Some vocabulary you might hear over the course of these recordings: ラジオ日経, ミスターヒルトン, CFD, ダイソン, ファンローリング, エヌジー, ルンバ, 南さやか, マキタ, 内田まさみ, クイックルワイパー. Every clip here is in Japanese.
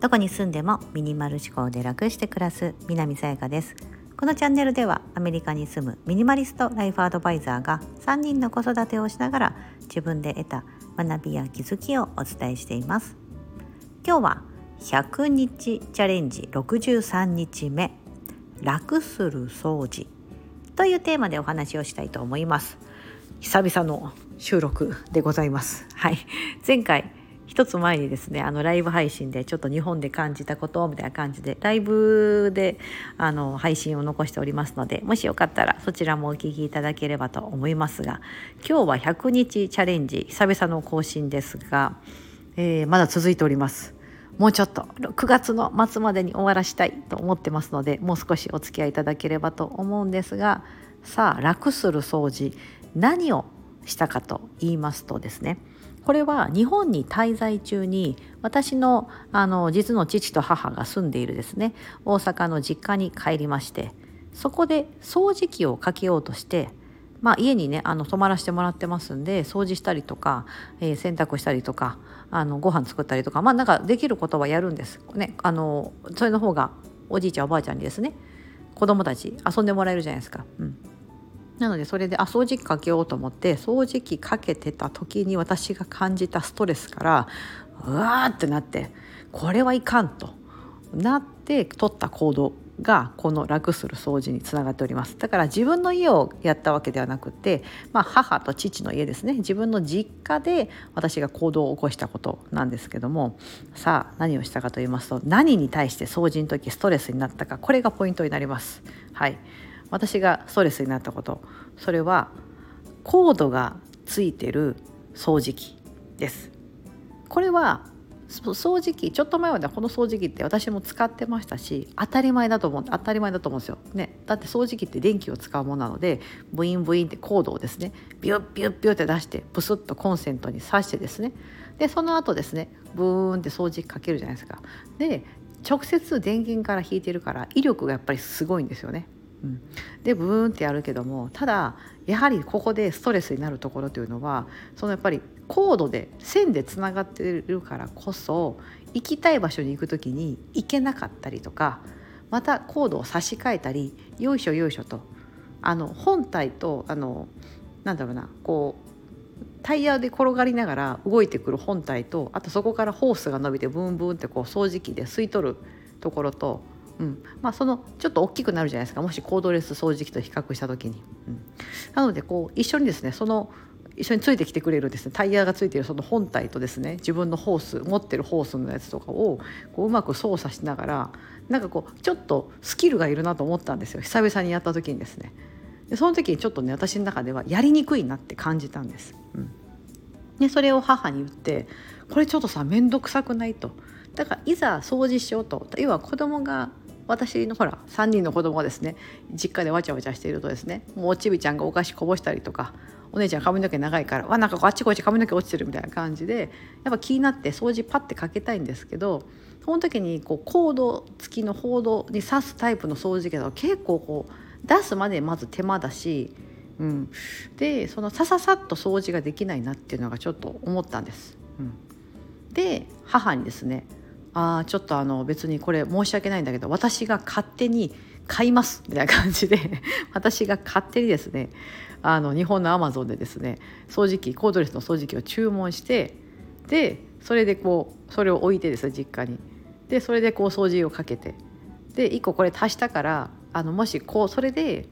どこに住んでもミニマル思考で楽して暮らす南さやかです。このチャンネルではアメリカに住むミニマリストライフアドバイザーが3人の子育てをしながら自分で得た学びや気づきをお伝えしています。今日は100日チャレンジ63日目楽する掃除というテーマでお話をしたいと思います。久々の収録でございます。はい、前回一つ前にですねライブ配信でちょっと日本で感じたことみたいな感じでライブで配信を残しておりますので、もしよかったらそちらもお聞きいただければと思いますが、今日は100日チャレンジ久々の更新ですが、まだ続いております。もうちょっと9月の末までに終わらしたいと思ってますので、もう少しお付き合いいただければと思うんですが、さあ楽する掃除何をしたかと言いますとですね、これは日本に滞在中に私の実の父と母が住んでいるですね大阪の実家に帰りまして、そこで掃除機をかけようとして家にね泊まらせてもらってますんで、掃除したりとか、洗濯したりとかご飯作ったりとかなんかできることはやるんですね。それの方がおじいちゃんおばあちゃんにですね子供たち遊んでもらえるじゃないですか。なのでそれで掃除機かけようと思って掃除機かけてた時に私が感じたストレスからうわーってなって、これはいかんとなって取った行動がこの楽する掃除につながっております。だから自分の家をやったわけではなくて、母と父の家ですね、自分の実家で私が行動を起こしたことなんですけども、さあ何をしたかと言いますと、何に対して掃除の時ストレスになったか、これがポイントになります。はい、私がストレスになったこと、それはコードがついてる掃除機です。これは掃除機、ちょっと前まではこの掃除機って私も使ってましたし、当たり前だと思うんですよ、ね、だって掃除機って電気を使うものなのでブインブインってコードをですねビュッビュッビュッって出してブスッとコンセントに挿してですね、でその後ですねブーンって掃除機かけるじゃないですか。で直接電源から引いてるから威力がやっぱりすごいんですよね。でブーンってやるけども、ただやはりここでストレスになるところというのは、そのやっぱりコードで線でつながっているからこそ行きたい場所に行くときに行けなかったりとか、またコードを差し替えたりよいしょよいしょと本体とこうタイヤで転がりながら動いてくる本体と、あとそこからホースが伸びてブンブンってこう掃除機で吸い取るところと、そのちょっと大きくなるじゃないですか、もしコードレス掃除機と比較した時に、なのでこう一緒にですね一緒についてきてくれるですねタイヤがついているその本体とですね自分のホース持ってるホースのやつとかをこううまく操作しながら、ちょっとスキルがいるなと思ったんですよ、久々にやった時にですね。でその時にちょっとね私の中ではやりにくいなって感じたんです、でそれを母に言って、これちょっとさ面倒くさくないと、だからいざ掃除しようと、要は子供が私の3人の子供がですね実家でわちゃわちゃしているとですね、もうおちびちゃんがお菓子こぼしたりとか、お姉ちゃん髪の毛長いからあっちこっち髪の毛落ちてるみたいな感じで、やっぱ気になって掃除パッてかけたいんですけど、その時にコード付きのコードに刺すタイプの掃除機だと結構出すまでまず手間だし、でそのさささっと掃除ができないなっていうのがちょっと思ったんです、で母にですね、ちょっと別にこれ申し訳ないんだけど私が勝手に買いますみたいな感じで私が勝手にですね日本のアマゾンでですね掃除機コードレスの掃除機を注文して、でそれでそれを置いてですね実家に、でそれで掃除をかけて、で1個これ足したからもしそれで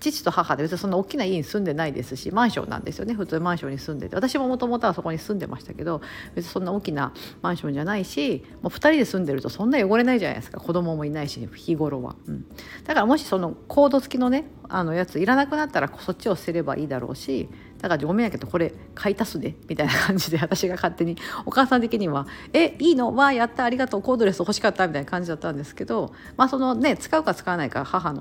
父と母で別にそんな大きな家に住んでないですし、マンションなんですよね、普通マンションに住んでて、私ももともとはそこに住んでましたけど別にそんな大きなマンションじゃないし、もう2人で住んでるとそんな汚れないじゃないですか、子供もいないし日頃は、だからもしそのコード付きのねやついらなくなったらそっちを捨てればいいだろうし、だからごめんやけどこれ買い足すでみたいな感じで私が勝手に、お母さん的にはいいのわやったありがとうコードレス欲しかったみたいな感じだったんですけど、そのね使うか使わないか母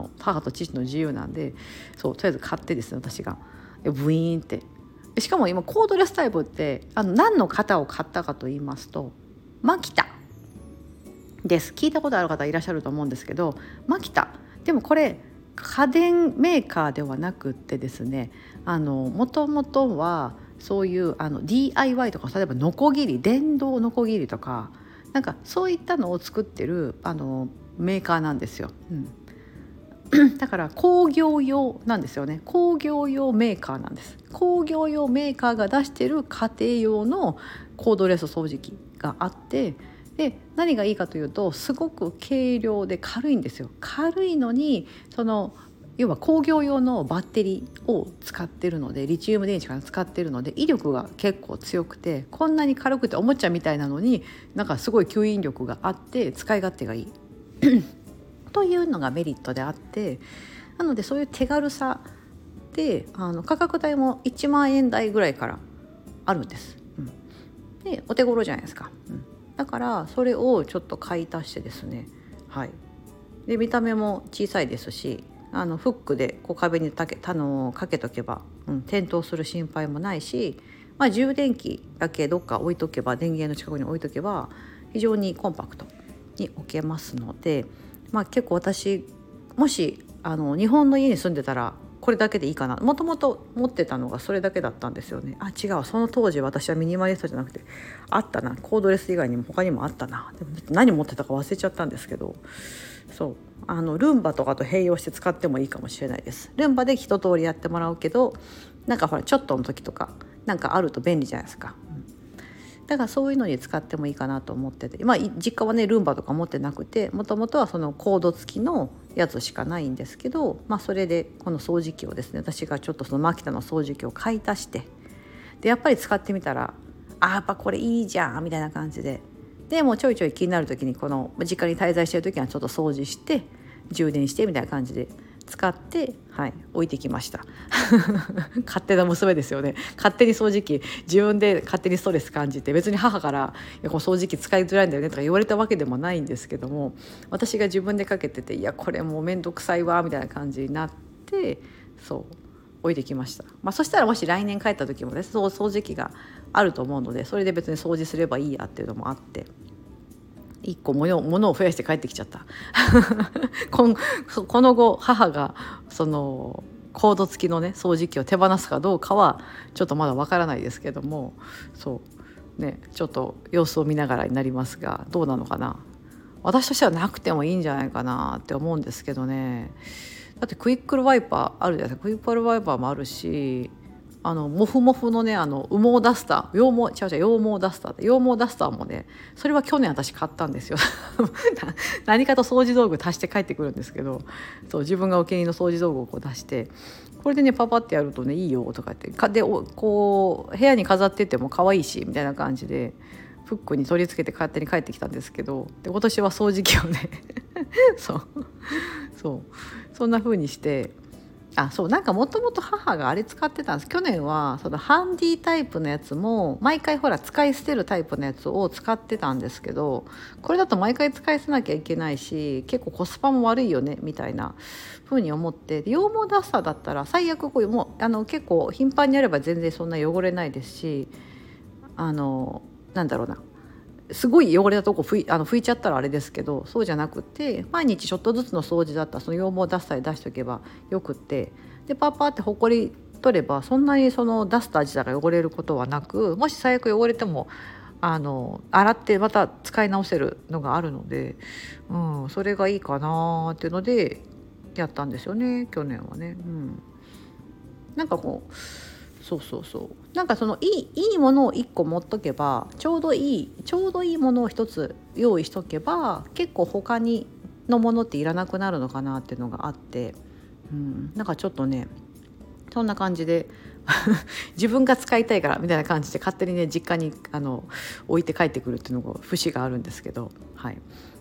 と父の自由なんで、とりあえず買ってですね私がブイーンって、しかも今コードレスタイプって何の型を買ったかと言いますとマキタです。聞いたことある方いらっしゃると思うんですけど、マキタでもこれ家電メーカーではなくってですねもともとはそういうDIY とか、例えばノコギリ、電動ノコギリとか、なんかそういったのを作ってるメーカーなんですよ、だから工業用なんですよね。工業用メーカーなんです。工業用メーカーが出してる家庭用のコードレス掃除機があって、で何がいいかというと、すごく軽量で軽いんですよ。軽いのに要は工業用のバッテリーを使ってるので、リチウム電池から使ってるので威力が結構強くて、こんなに軽くておもちゃみたいなのになんかすごい吸引力があって使い勝手がいいというのがメリットであって、なのでそういう手軽さで価格帯も1万円台ぐらいからあるんです、でお手頃じゃないですか、だからそれをちょっと買い足してですね、で見た目も小さいですし、フックでこう壁にかけとけば、転倒する心配もないし、充電器だけどっか置いとけば、電源の近くに置いとけば非常にコンパクトに置けますので、結構私もし日本の家に住んでたらこれだけでいいかな。もともと持ってたのがそれだけだったんですよね。違う、その当時私はミニマリストじゃなくて、あったな、コードレス以外にも他にもあったな。でも何持ってたか忘れちゃったんですけど、そうルンバとかと併用して使ってもいいかもしれないです。ルンバで一通りやってもらうけど、なんかほらちょっとの時とかなんかあると便利じゃないですか、だからそういうのに使ってもいいかなと思ってて、実家はねルンバとか持ってなくて、もともとはそのコード付きのやつしかないんですけど、それでこの掃除機をですね、私がちょっとそのマキタの掃除機を買い足して、でやっぱり使ってみたら、やっぱこれいいじゃんみたいな感じで、でもうちょいちょい気になる時に、この実家に滞在してる時はちょっと掃除して充電してみたいな感じで使って、置いてきました勝手な娘ですよね。勝手に掃除機、自分で勝手にストレス感じて、別に母からいやこう掃除機使いづらいんだよねとか言われたわけでもないんですけども、私が自分でかけてて、いやこれもうめんどくさいわみたいな感じになって、そう置いてきました。そしたらもし来年帰った時もね、掃除機があると思うので、それで別に掃除すればいいやっていうのもあって、1個物を増やして帰ってきちゃったこの後母がそのコード付きのね掃除機を手放すかどうかはちょっとまだわからないですけども、そうね、ちょっと様子を見ながらになりますが、どうなのかな。私としてはなくてもいいんじゃないかなって思うんですけどね。だってクイックルワイパーあるじゃないですか。クイックルワイパーもあるし、モフモフのね羽毛ダスター、羊毛ダスターって、羊毛ダスターもね、それは去年私買ったんですよ何かと掃除道具足して帰ってくるんですけど、そう自分がお気に入りの掃除道具をこう出して、これでねパパってやるとねいいよとかってでこう部屋に飾ってても可愛いしみたいな感じでフックに取り付けて勝手に帰ってきたんですけど、で今年は掃除機をねそんな風にして、なんかもともと母があれ使ってたんです。去年はそのハンディタイプのやつも、毎回ほら使い捨てるタイプのやつを使ってたんですけど、これだと毎回使い捨てなきゃいけないし、結構コスパも悪いよねみたいな風に思って、羊毛ダスターだったら最悪こうもう結構頻繁にやれば全然そんな汚れないですし、なんだろうな、すごい汚れたとこ拭いちゃったらあれですけど、そうじゃなくて毎日ちょっとずつの掃除だったらその羊毛ダスターで出しておけばよくって、でパーパーってほこり取ればそんなにそのダスター自体が汚れることはなく、もし最悪汚れても洗ってまた使い直せるのがあるので、それがいいかなっていうのでやったんですよね、去年はね、なんかこうなんかそのいいものを1個持っとけば、ちょうどいいものを1つ用意しとけば、結構他のものっていらなくなるのかなっていうのがあって、なんかちょっとねそんな感じで自分が使いたいからみたいな感じで勝手にね実家に置いて帰ってくるっていうのが節があるんですけど、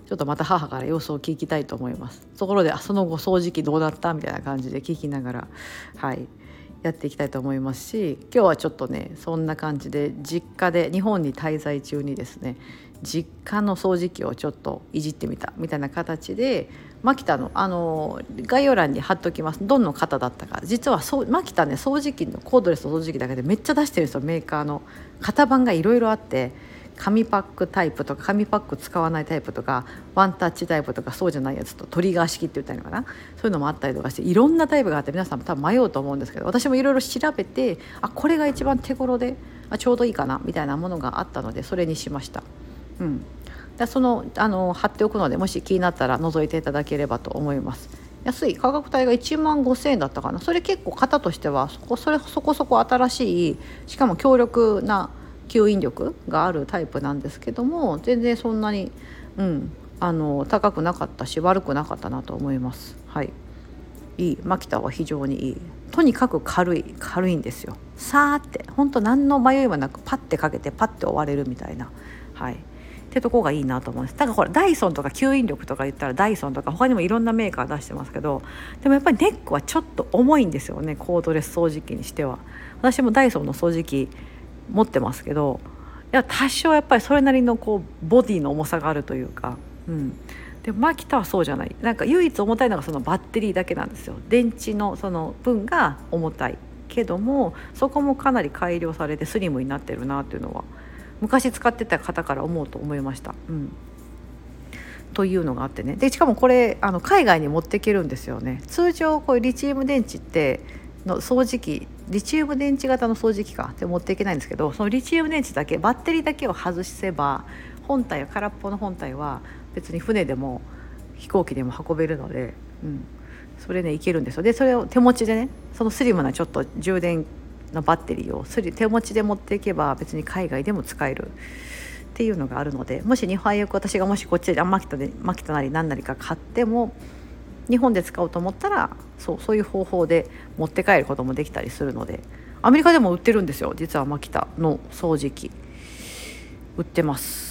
ちょっとまた母から様子を聞きたいと思います。ところでその後掃除機どうだったみたいな感じで聞きながらやっていきたいと思いますし、今日はちょっとねそんな感じで実家で日本に滞在中にですね、実家の掃除機をちょっといじってみたみたいな形で、マキタの概要欄に貼っときます。どんな方だったか、実はマキタね掃除機のコードレスの掃除機だけでめっちゃ出してるんですよ。メーカーの型番がいろいろあって、紙パックタイプとか紙パック使わないタイプとかワンタッチタイプとかそうじゃないやつとトリガー式って言ったらいいのかな、そういうのもあったりとかしていろんなタイプがあって皆さんも多分迷うと思うんですけど、私もいろいろ調べてこれが一番手頃でちょうどいいかなみたいなものがあったのでそれにしました、で貼っておくのでもし気になったら覗いていただければと思います。安い価格帯が15,000円だったかな。それ結構型としてはそこそこ新しい、しかも強力な吸引力があるタイプなんですけども、全然そんなに、高くなかったし悪くなかったなと思います、いい、マキタは非常にいい。とにかく軽いんですよ。さーって本当何の迷いもなくパッてかけてパッて終われるみたいな、ってとこがいいなと思うんです。だからほらダイソンとか吸引力とか言ったらダイソンとか他にもいろんなメーカー出してますけど、でもやっぱりネックはちょっと重いんですよね、コードレス掃除機にしては。私もダイソンの掃除機持ってますけど、いや多少やっぱりそれなりのこうボディの重さがあるというか、でマキタはそうじゃない。なんか唯一重たいのがそのバッテリーだけなんですよ。電池のその分が重たいけども、そこもかなり改良されてスリムになってるなっていうのは昔使ってた方から思うと思いました、というのがあってね。でしかもこれ海外に持っていけるんですよね。通常こういうリチウム電池っての掃除機、リチウム電池型の掃除機かって持っていけないんですけど、そのリチウム電池だけバッテリーだけを外せば本体は空っぽの本体は別に船でも飛行機でも運べるので、それねいけるんですよ。でそれを手持ちでね、そのスリムなちょっと充電のバッテリーを手持ちで持っていけば別に海外でも使えるっていうのがあるので、もし日本よく私がもしこっちでマキタなり何なりか買っても日本で使おうと思ったらそういう方法で持って帰ることもできたりするので、アメリカでも売ってるんですよ。実はマキタの掃除機売ってます。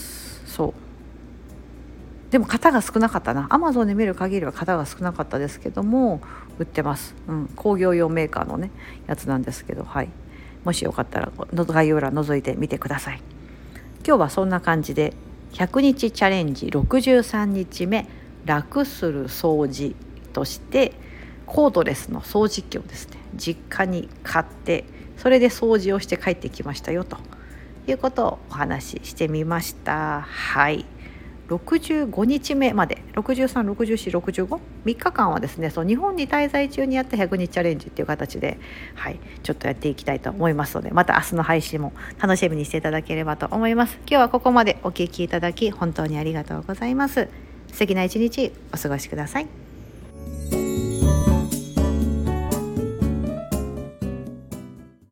でも型が少なかったな。 Amazon で見る限りは型が少なかったですけども売ってます、工業用メーカーのねやつなんですけど、もしよかったら概要欄覗いてみてください。今日はそんな感じで100日チャレンジ63日目楽する掃除としてコードレスの掃除機をですね実家に買ってそれで掃除をして帰ってきましたよということをお話ししてみました。65日目まで63、64、65 3日間はですね、日本に滞在中にやった100日チャレンジっていう形で、ちょっとやっていきたいと思いますので、また明日の配信も楽しみにしていただければと思います。今日はここまでお聞きいただき本当にありがとうございます。素敵な一日お過ごしください。